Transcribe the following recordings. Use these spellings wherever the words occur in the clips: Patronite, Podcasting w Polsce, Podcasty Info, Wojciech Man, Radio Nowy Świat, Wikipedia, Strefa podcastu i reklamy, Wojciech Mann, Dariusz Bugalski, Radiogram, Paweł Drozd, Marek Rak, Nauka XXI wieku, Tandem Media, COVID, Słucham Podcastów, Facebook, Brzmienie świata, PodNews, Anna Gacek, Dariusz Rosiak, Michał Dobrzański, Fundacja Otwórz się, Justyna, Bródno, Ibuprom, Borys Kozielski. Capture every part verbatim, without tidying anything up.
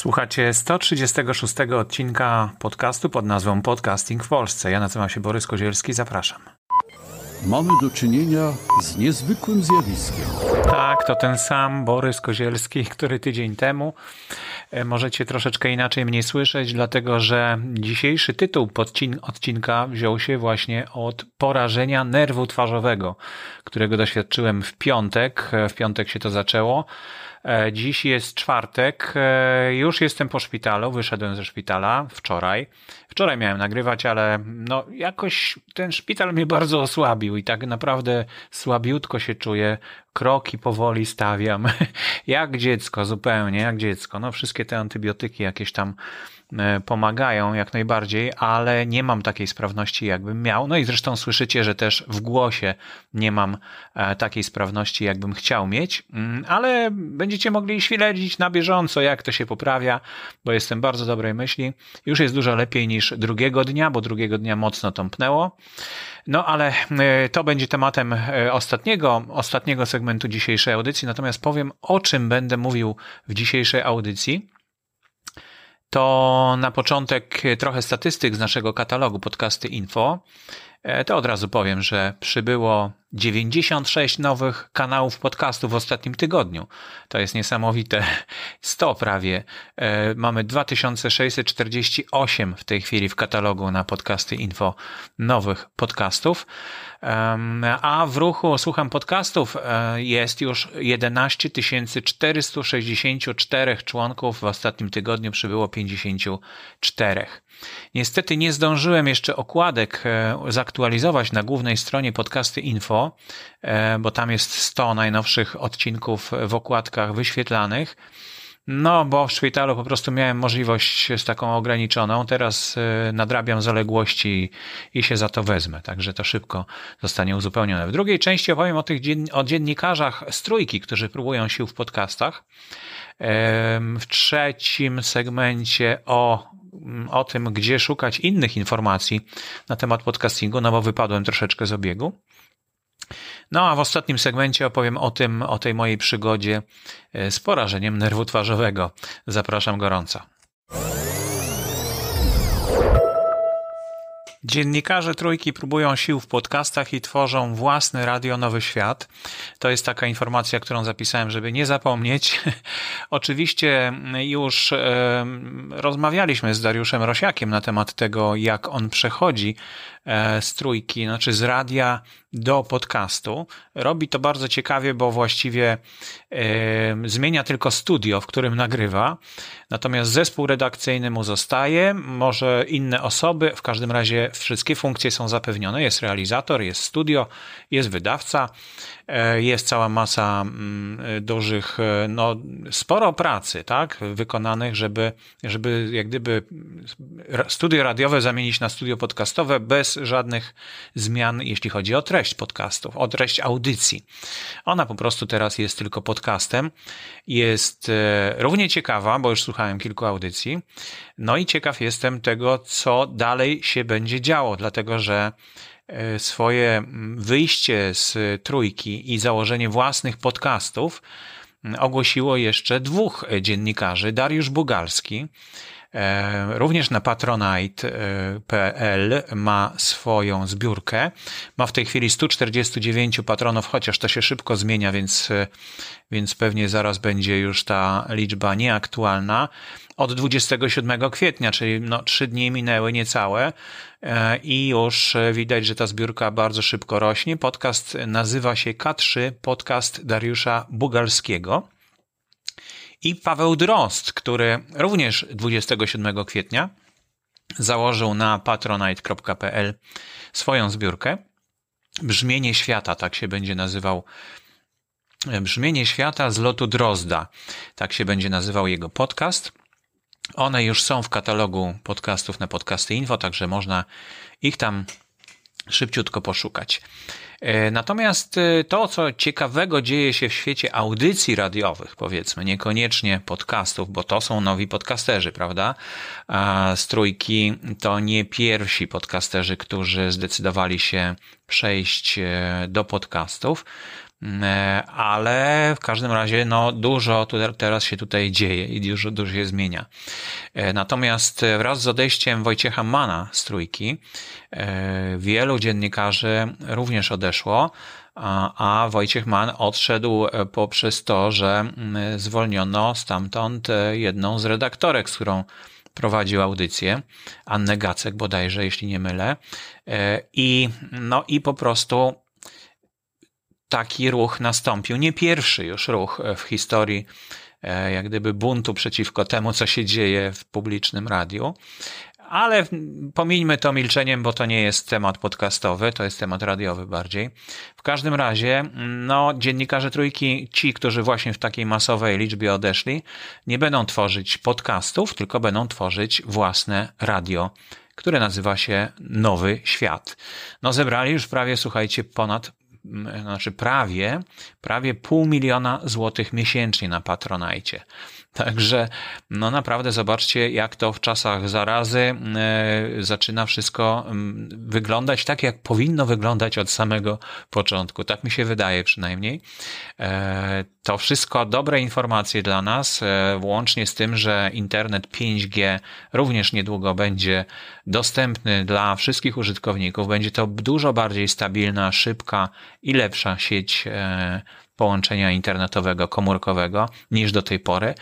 Słuchacie sto trzydziestego szóstego odcinka podcastu pod nazwą Podcasting w Polsce. Ja nazywam się Borys Kozielski, zapraszam. Mamy do czynienia z niezwykłym zjawiskiem. Tak, to ten sam Borys Kozielski, który tydzień temu. Możecie troszeczkę inaczej mnie słyszeć, dlatego że dzisiejszy tytuł odcinka wziął się właśnie od porażenia nerwu twarzowego, którego doświadczyłem w piątek. W piątek się to zaczęło. Dziś jest czwartek, już jestem po szpitalu, wyszedłem ze szpitala wczoraj. Wczoraj miałem nagrywać, ale no jakoś ten szpital mnie bardzo osłabił i tak naprawdę słabiutko się czuję, kroki powoli stawiam, jak dziecko zupełnie, jak dziecko. No wszystkie te antybiotyki jakieś tam pomagają jak najbardziej, ale nie mam takiej sprawności, jakbym miał. No i zresztą słyszycie, że też w głosie nie mam takiej sprawności, jakbym chciał mieć, ale będziecie mogli śledzić na bieżąco, jak to się poprawia, bo jestem bardzo dobrej myśli. Już jest dużo lepiej niż drugiego dnia, bo drugiego dnia mocno tąpnęło. No ale to będzie tematem ostatniego, ostatniego segmentu dzisiejszej audycji, natomiast powiem, o czym będę mówił w dzisiejszej audycji. To na początek trochę statystyk z naszego katalogu Podcasty Info. To od razu powiem, że przybyło dziewięćdziesiąt sześć nowych kanałów podcastów w ostatnim tygodniu. To jest niesamowite. sto prawie. Mamy dwa tysiące sześćset czterdzieści osiem w tej chwili w katalogu na Podcasty Info nowych podcastów. A w ruchu Słucham Podcastów jest już jedenaście tysięcy czterysta sześćdziesiąt cztery członków. W ostatnim tygodniu przybyło pięćdziesiąt cztery. Niestety nie zdążyłem jeszcze okładek zaktualizować na głównej stronie Podcasty Info, bo tam jest sto najnowszych odcinków w okładkach wyświetlanych. No, bo w szpitalu po prostu miałem możliwość z taką ograniczoną. Teraz nadrabiam zaległości i się za to wezmę, także to szybko zostanie uzupełnione. W drugiej części opowiem o tych dzien- o dziennikarzach z Trójki, którzy próbują sił w podcastach. W trzecim segmencie o o tym, gdzie szukać innych informacji na temat podcastingu, no bo wypadłem troszeczkę z obiegu. No a w ostatnim segmencie opowiem o tym, o tej mojej przygodzie z porażeniem nerwu twarzowego. Zapraszam gorąco. Dziennikarze Trójki próbują sił w podcastach i tworzą własny Radio Nowy Świat. To jest taka informacja, którą zapisałem, żeby nie zapomnieć. Oczywiście już e, rozmawialiśmy z Dariuszem Rosiakiem na temat tego, jak on przechodzi e, z Trójki, znaczy z radia do podcastu. Robi to bardzo ciekawie, bo właściwie e, zmienia tylko studio, w którym nagrywa. Natomiast zespół redakcyjny mu zostaje, może inne osoby, w każdym razie wszystkie funkcje są zapewnione. Jest realizator, jest studio, jest wydawca, jest cała masa dużych, no sporo pracy, tak, wykonanych, żeby, żeby jak gdyby studio radiowe zamienić na studio podcastowe bez żadnych zmian, jeśli chodzi o treść podcastów, o treść audycji. Ona po prostu teraz jest tylko podcastem. Jest równie ciekawa, bo już słuchałem kilku audycji. No i ciekaw jestem tego, co dalej się będzie działo, dlatego że swoje wyjście z Trójki i założenie własnych podcastów ogłosiło jeszcze dwóch dziennikarzy. Dariusz Bugalski, również na patronite kropka p l ma swoją zbiórkę. Ma w tej chwili sto czterdzieści dziewięć patronów, chociaż to się szybko zmienia, więc, więc pewnie zaraz będzie już ta liczba nieaktualna. Od dwudziestego siódmego kwietnia, czyli no, trzy dni minęły niecałe i już widać, że ta zbiórka bardzo szybko rośnie. Podcast nazywa się K trzy, podcast Dariusza Bugalskiego. I Paweł Drozd, który również dwudziestego siódmego kwietnia założył na patronite kropka p l swoją zbiórkę. Brzmienie świata, tak się będzie nazywał. Brzmienie świata z lotu Drozda, tak się będzie nazywał jego podcast. One już są w katalogu podcastów na Podcasty Info, także można ich tam szybciutko poszukać. Natomiast to, co ciekawego dzieje się w świecie audycji radiowych, powiedzmy, niekoniecznie podcastów, bo to są nowi podcasterzy, prawda? Z Trójki to nie pierwsi podcasterzy, którzy zdecydowali się przejść do podcastów. ale w każdym razie no, dużo tu, teraz się tutaj dzieje i dużo, dużo się zmienia. Natomiast wraz z odejściem Wojciecha Mana z Trójki wielu dziennikarzy również odeszło, a, a Wojciech Mann odszedł poprzez to, że zwolniono stamtąd jedną z redaktorek, z którą prowadził audycję, Annę Gacek bodajże, jeśli nie mylę. I, no i po prostu taki ruch nastąpił. Nie pierwszy już ruch w historii jak gdyby buntu przeciwko temu, co się dzieje w publicznym radiu. Ale pomijmy to milczeniem, bo to nie jest temat podcastowy, to jest temat radiowy bardziej. W każdym razie, no, dziennikarze Trójki, ci, którzy właśnie w takiej masowej liczbie odeszli, nie będą tworzyć podcastów, tylko będą tworzyć własne radio, które nazywa się Nowy Świat. No, zebrali już prawie, słuchajcie, ponad, znaczy prawie, prawie pół miliona złotych miesięcznie na Patronite. Także no naprawdę zobaczcie, jak to w czasach zarazy yy, zaczyna wszystko yy, wyglądać tak, jak powinno wyglądać od samego początku. Tak mi się wydaje przynajmniej. Yy, to wszystko dobre informacje dla nas, yy, łącznie z tym, że internet pięć G również niedługo będzie dostępny dla wszystkich użytkowników. Będzie to dużo bardziej stabilna, szybka i lepsza sieć yy, połączenia internetowego, komórkowego niż do tej pory.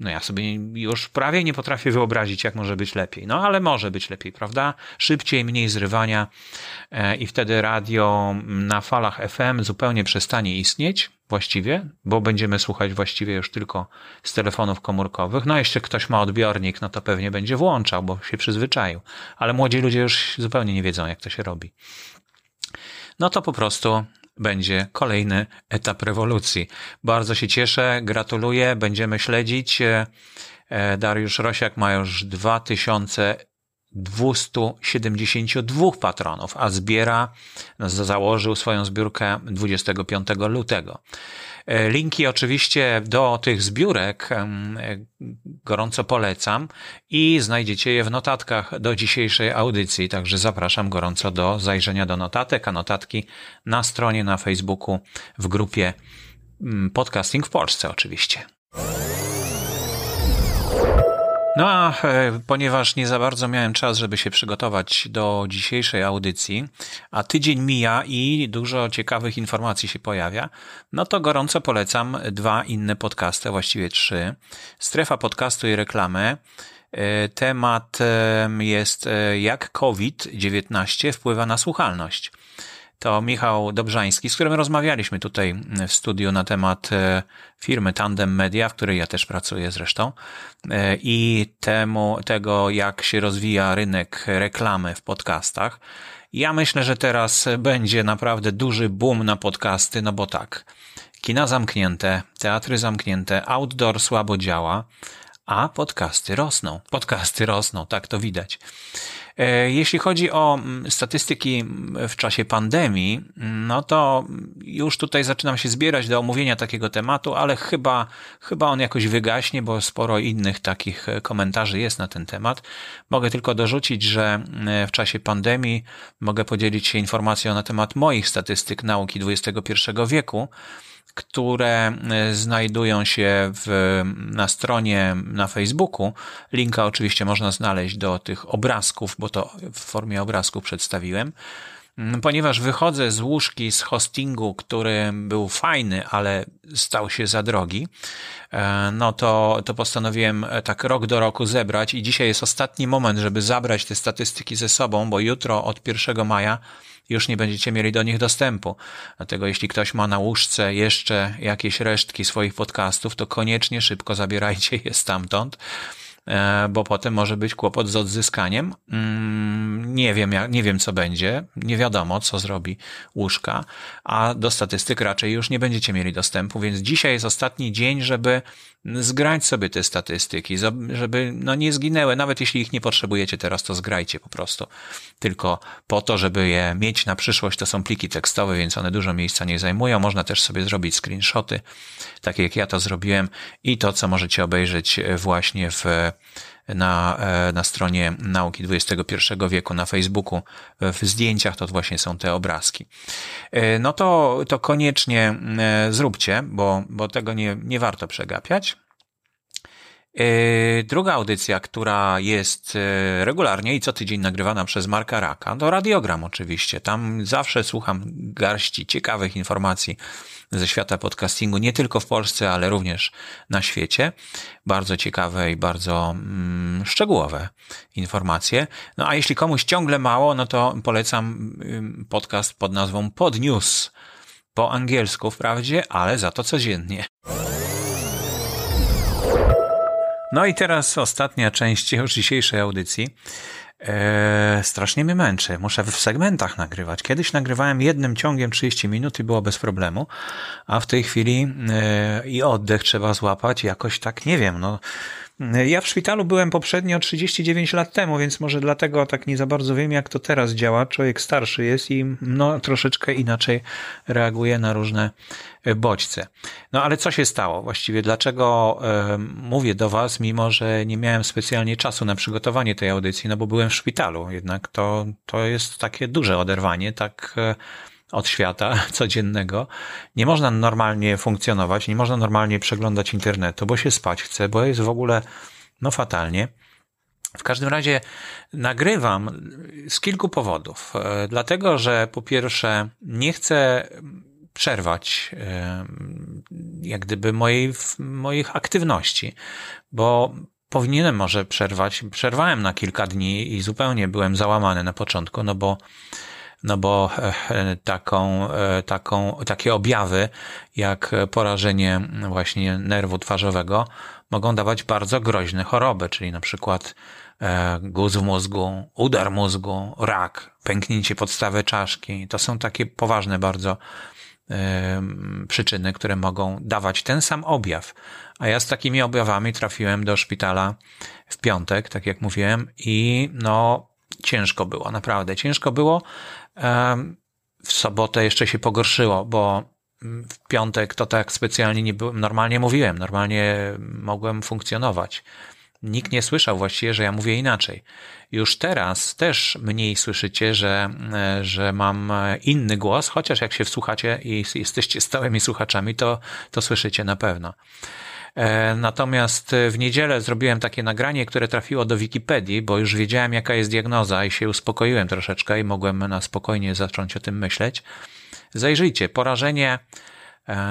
No ja sobie już prawie nie potrafię wyobrazić, jak może być lepiej. No ale może być lepiej, prawda? Szybciej, mniej zrywania i wtedy radio na falach F M zupełnie przestanie istnieć właściwie, bo będziemy słuchać właściwie już tylko z telefonów komórkowych. No jeśli ktoś ma odbiornik, no to pewnie będzie włączał, bo się przyzwyczaił. Ale młodzi ludzie już zupełnie nie wiedzą, jak to się robi. No to po prostu będzie kolejny etap rewolucji. Bardzo się cieszę, gratuluję, będziemy śledzić. Dariusz Rosiak ma już dwa tysiące dwieście siedemdziesiąt dwa patronów, a zbiera, założył swoją zbiórkę dwudziestego piątego lutego. Linki oczywiście do tych zbiórek gorąco polecam i znajdziecie je w notatkach do dzisiejszej audycji, także zapraszam gorąco do zajrzenia do notatek, a notatki na stronie, na Facebooku, w grupie Podcasting w Polsce oczywiście. No a ponieważ nie za bardzo miałem czas, żeby się przygotować do dzisiejszej audycji, a tydzień mija i dużo ciekawych informacji się pojawia, no to gorąco polecam dwa inne podcasty, właściwie trzy. Strefa podcastu i reklamy. Temat jest jak COVID dziewiętnaście wpływa na słuchalność. To Michał Dobrzański, z którym rozmawialiśmy tutaj w studiu na temat firmy Tandem Media, w której ja też pracuję zresztą, i temu, tego, jak się rozwija rynek reklamy w podcastach. Ja myślę, że teraz będzie naprawdę duży boom na podcasty, no bo tak, kina zamknięte, teatry zamknięte, outdoor słabo działa, a podcasty rosną. Podcasty rosną, tak to widać. Jeśli chodzi o statystyki w czasie pandemii, no to już tutaj zaczynam się zbierać do omówienia takiego tematu, ale chyba, chyba on jakoś wygaśnie, bo sporo innych takich komentarzy jest na ten temat. Mogę tylko dorzucić, że w czasie pandemii mogę podzielić się informacją na temat moich statystyk nauki dwudziestego pierwszego wieku, które znajdują się w, na stronie na Facebooku. Linka oczywiście można znaleźć do tych obrazków, bo to w formie obrazków przedstawiłem. Ponieważ wychodzę z łóżki z hostingu, który był fajny, ale stał się za drogi, no to, to postanowiłem tak rok do roku zebrać i dzisiaj jest ostatni moment, żeby zabrać te statystyki ze sobą, bo jutro od pierwszego maja już nie będziecie mieli do nich dostępu. Dlatego jeśli ktoś ma na łóżce jeszcze jakieś resztki swoich podcastów, to koniecznie szybko zabierajcie je stamtąd, bo potem może być kłopot z odzyskaniem. Nie wiem, nie wiem co będzie, nie wiadomo co zrobi łóżka, a do statystyk raczej już nie będziecie mieli dostępu, więc dzisiaj jest ostatni dzień, żeby zgrać sobie te statystyki, żeby no nie zginęły, nawet jeśli ich nie potrzebujecie teraz, to zgrajcie po prostu. Tylko po to, żeby je mieć na przyszłość, to są pliki tekstowe, więc one dużo miejsca nie zajmują. Można też sobie zrobić screenshoty, takie jak ja to zrobiłem i to, co możecie obejrzeć właśnie w na, na stronie Nauki dwudziestego pierwszego wieku na Facebooku w zdjęciach, to właśnie są te obrazki. No to, to koniecznie zróbcie, bo, bo tego nie, nie warto przegapiać. Druga audycja, która jest regularnie i co tydzień nagrywana przez Marka Raka, to Radiogram oczywiście. Tam zawsze słucham garści ciekawych informacji ze świata podcastingu, nie tylko w Polsce, ale również na świecie. Bardzo ciekawe i bardzo mm, szczegółowe informacje. No a jeśli komuś ciągle mało, no to polecam podcast pod nazwą PodNews. Po angielsku wprawdzie, ale za to codziennie. No i teraz ostatnia część już dzisiejszej audycji. Eee, strasznie mnie męczy. Muszę w segmentach nagrywać. Kiedyś nagrywałem jednym ciągiem trzydzieści minut i było bez problemu, a w tej chwili e, i oddech trzeba złapać. Jakoś tak, nie wiem. No. Ja w szpitalu byłem poprzednio trzydzieści dziewięć lat temu, więc może dlatego tak nie za bardzo wiem, jak to teraz działa. Człowiek starszy jest i no, troszeczkę inaczej reaguje na różne bodźce. No ale co się stało właściwie? Dlaczego e, mówię do was, mimo że nie miałem specjalnie czasu na przygotowanie tej audycji, no bo byłem w szpitalu. Jednak to, to jest takie duże oderwanie, tak... E, od świata codziennego. Nie można normalnie funkcjonować, nie można normalnie przeglądać internetu, bo się spać chce, bo jest w ogóle no fatalnie. W każdym razie nagrywam z kilku powodów. Dlatego, że po pierwsze nie chcę przerwać jak gdyby mojej, moich aktywności, bo powinienem może przerwać. Przerwałem na kilka dni i zupełnie byłem załamany na początku, no bo No bo taką, taką, takie objawy jak porażenie właśnie nerwu twarzowego mogą dawać bardzo groźne choroby, czyli na przykład guz w mózgu, udar mózgu, rak, pęknięcie podstawy czaszki. To są takie poważne bardzo przyczyny, które mogą dawać ten sam objaw. A ja z takimi objawami trafiłem do szpitala w piątek, tak jak mówiłem, i no ciężko było, naprawdę ciężko było. W sobotę jeszcze się pogorszyło, bo w piątek to tak specjalnie nie byłem, normalnie mówiłem, normalnie mogłem funkcjonować. Nikt nie słyszał właściwie, że ja mówię inaczej. Już teraz też mniej słyszycie, że, że mam inny głos, chociaż jak się wsłuchacie i jesteście stałymi słuchaczami, to, to słyszycie na pewno. Natomiast w niedzielę zrobiłem takie nagranie, które trafiło do Wikipedii, bo już wiedziałem, jaka jest diagnoza i się uspokoiłem troszeczkę i mogłem na spokojnie zacząć o tym myśleć. Zajrzyjcie, porażenie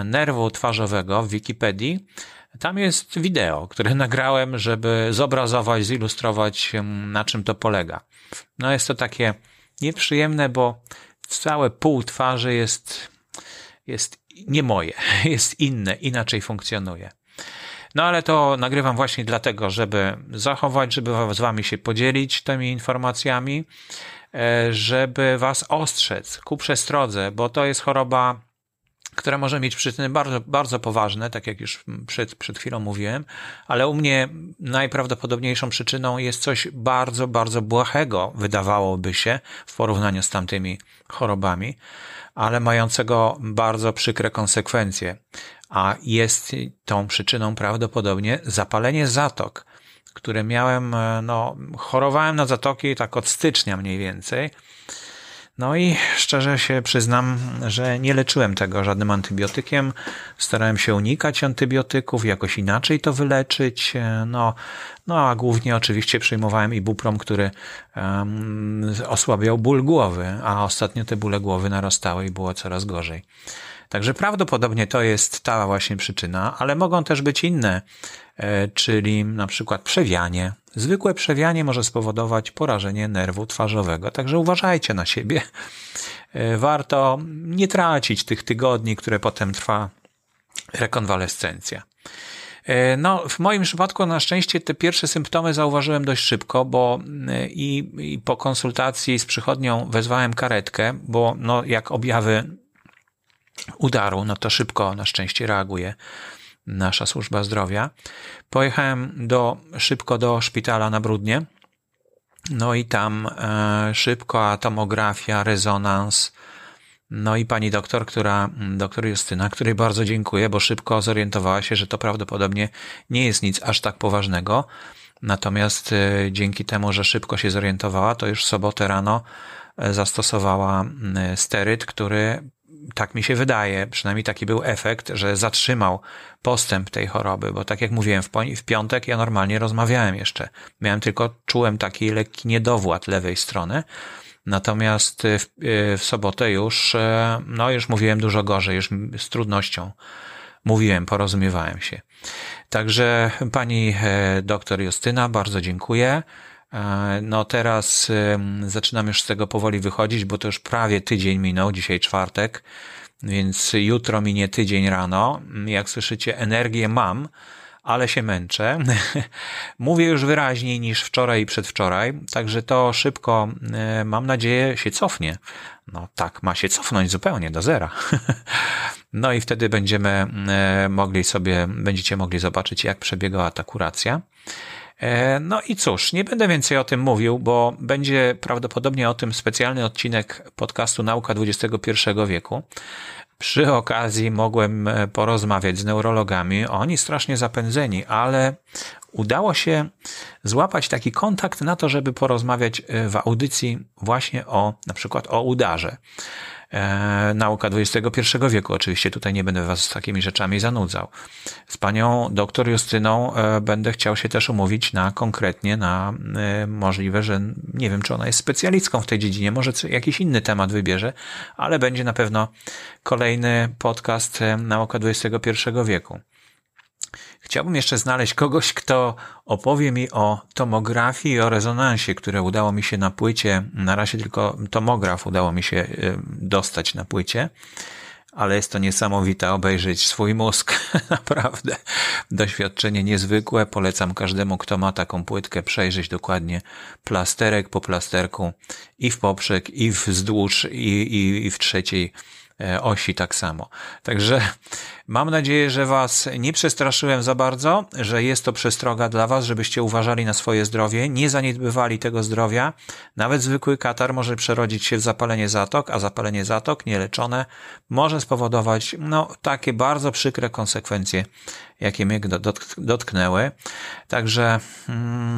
nerwu twarzowego w Wikipedii. Tam jest wideo, które nagrałem, żeby zobrazować, zilustrować, na czym to polega. No jest to takie nieprzyjemne, bo całe pół twarzy jest, jest nie moje, jest inne, inaczej funkcjonuje. No ale to nagrywam właśnie dlatego, żeby zachować, żeby z wami się podzielić tymi informacjami, żeby was ostrzec ku przestrodze, bo to jest choroba, która może mieć przyczyny bardzo, bardzo poważne, tak jak już przed, przed chwilą mówiłem, ale u mnie najprawdopodobniejszą przyczyną jest coś bardzo, bardzo błahego, wydawałoby się, w porównaniu z tamtymi chorobami, ale mającego bardzo przykre konsekwencje. A jest tą przyczyną prawdopodobnie zapalenie zatok, które miałem, no chorowałem na zatoki tak od stycznia mniej więcej. No i szczerze się przyznam, że nie leczyłem tego żadnym antybiotykiem. Starałem się unikać antybiotyków, jakoś inaczej to wyleczyć. No, no a głównie oczywiście przyjmowałem ibuprom, który um, osłabiał ból głowy, a ostatnio te bóle głowy narastały i było coraz gorzej. Także prawdopodobnie to jest ta właśnie przyczyna, ale mogą też być inne, czyli na przykład przewianie. Zwykłe przewianie może spowodować porażenie nerwu twarzowego, także uważajcie na siebie. Warto nie tracić tych tygodni, które potem trwa rekonwalescencja. No, w moim przypadku na szczęście te pierwsze symptomy zauważyłem dość szybko, bo i, i po konsultacji z przychodnią wezwałem karetkę, bo no, jak objawy udaru, no to szybko na szczęście reaguje nasza służba zdrowia. Pojechałem do, szybko do szpitala na Bródnie, no i tam e, szybko tomografia, rezonans, no i pani doktor, która, doktor Justyna, której bardzo dziękuję, bo szybko zorientowała się, że to prawdopodobnie nie jest nic aż tak poważnego. Natomiast dzięki temu, że szybko się zorientowała, to już w sobotę rano zastosowała steryt, który, tak mi się wydaje, przynajmniej taki był efekt, że zatrzymał postęp tej choroby, bo tak jak mówiłem, w, pi- w piątek ja normalnie rozmawiałem jeszcze. Miałem tylko, czułem taki lekki niedowład lewej strony, natomiast w, w sobotę już, no już mówiłem dużo gorzej, już z trudnością mówiłem, porozumiewałem się. Także pani doktor Justyna, bardzo dziękuję. No teraz zaczynam już z tego powoli wychodzić, bo to już prawie tydzień minął, dzisiaj czwartek, więc jutro minie tydzień rano. Jak słyszycie, energię mam, ale się męczę. Mówię już wyraźniej niż wczoraj i przedwczoraj, także to szybko, mam nadzieję, się cofnie. No tak, ma się cofnąć zupełnie do zera. No i wtedy będziemy mogli sobie, będziecie mogli zobaczyć, jak przebiegała ta kuracja. No i cóż, nie będę więcej o tym mówił, bo będzie prawdopodobnie o tym specjalny odcinek podcastu Nauka dwudziestego pierwszego wieku. Przy okazji mogłem porozmawiać z neurologami. Oni strasznie zapędzeni, ale udało się złapać taki kontakt na to, żeby porozmawiać w audycji właśnie o, na przykład o udarze. Nauka dwudziestego pierwszego wieku. Oczywiście tutaj nie będę was z takimi rzeczami zanudzał. Z panią doktor Justyną będę chciał się też umówić na konkretnie, na możliwe, że nie wiem, czy ona jest specjalistką w tej dziedzinie, może jakiś inny temat wybierze, ale będzie na pewno kolejny podcast Nauka dwudziestego pierwszego wieku. Chciałbym jeszcze znaleźć kogoś, kto opowie mi o tomografii i o rezonansie, które udało mi się na płycie, na razie tylko tomograf udało mi się dostać na płycie, ale jest to niesamowite obejrzeć swój mózg, naprawdę doświadczenie niezwykłe, polecam każdemu, kto ma taką płytkę, przejrzeć dokładnie plasterek po plasterku i w poprzek, i wzdłuż, i, i, i w trzeciej osi tak samo. Także mam nadzieję, że was nie przestraszyłem za bardzo, że jest to przestroga dla was, żebyście uważali na swoje zdrowie, nie zaniedbywali tego zdrowia. Nawet zwykły katar może przerodzić się w zapalenie zatok, a zapalenie zatok nieleczone może spowodować no takie bardzo przykre konsekwencje, jakie mnie dotknęły. Także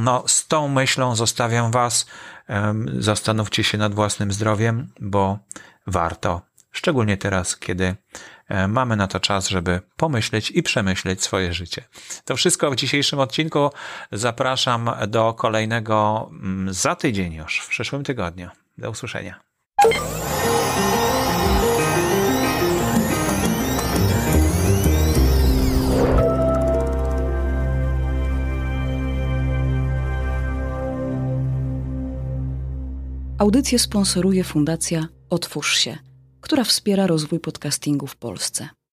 no, z tą myślą zostawiam was. Zastanówcie się nad własnym zdrowiem, bo warto. Szczególnie teraz, kiedy mamy na to czas, żeby pomyśleć i przemyśleć swoje życie. To wszystko w dzisiejszym odcinku. Zapraszam do kolejnego za tydzień już, w przyszłym tygodniu. Do usłyszenia. Audycję sponsoruje Fundacja Otwórz się, która wspiera rozwój podcastingu w Polsce.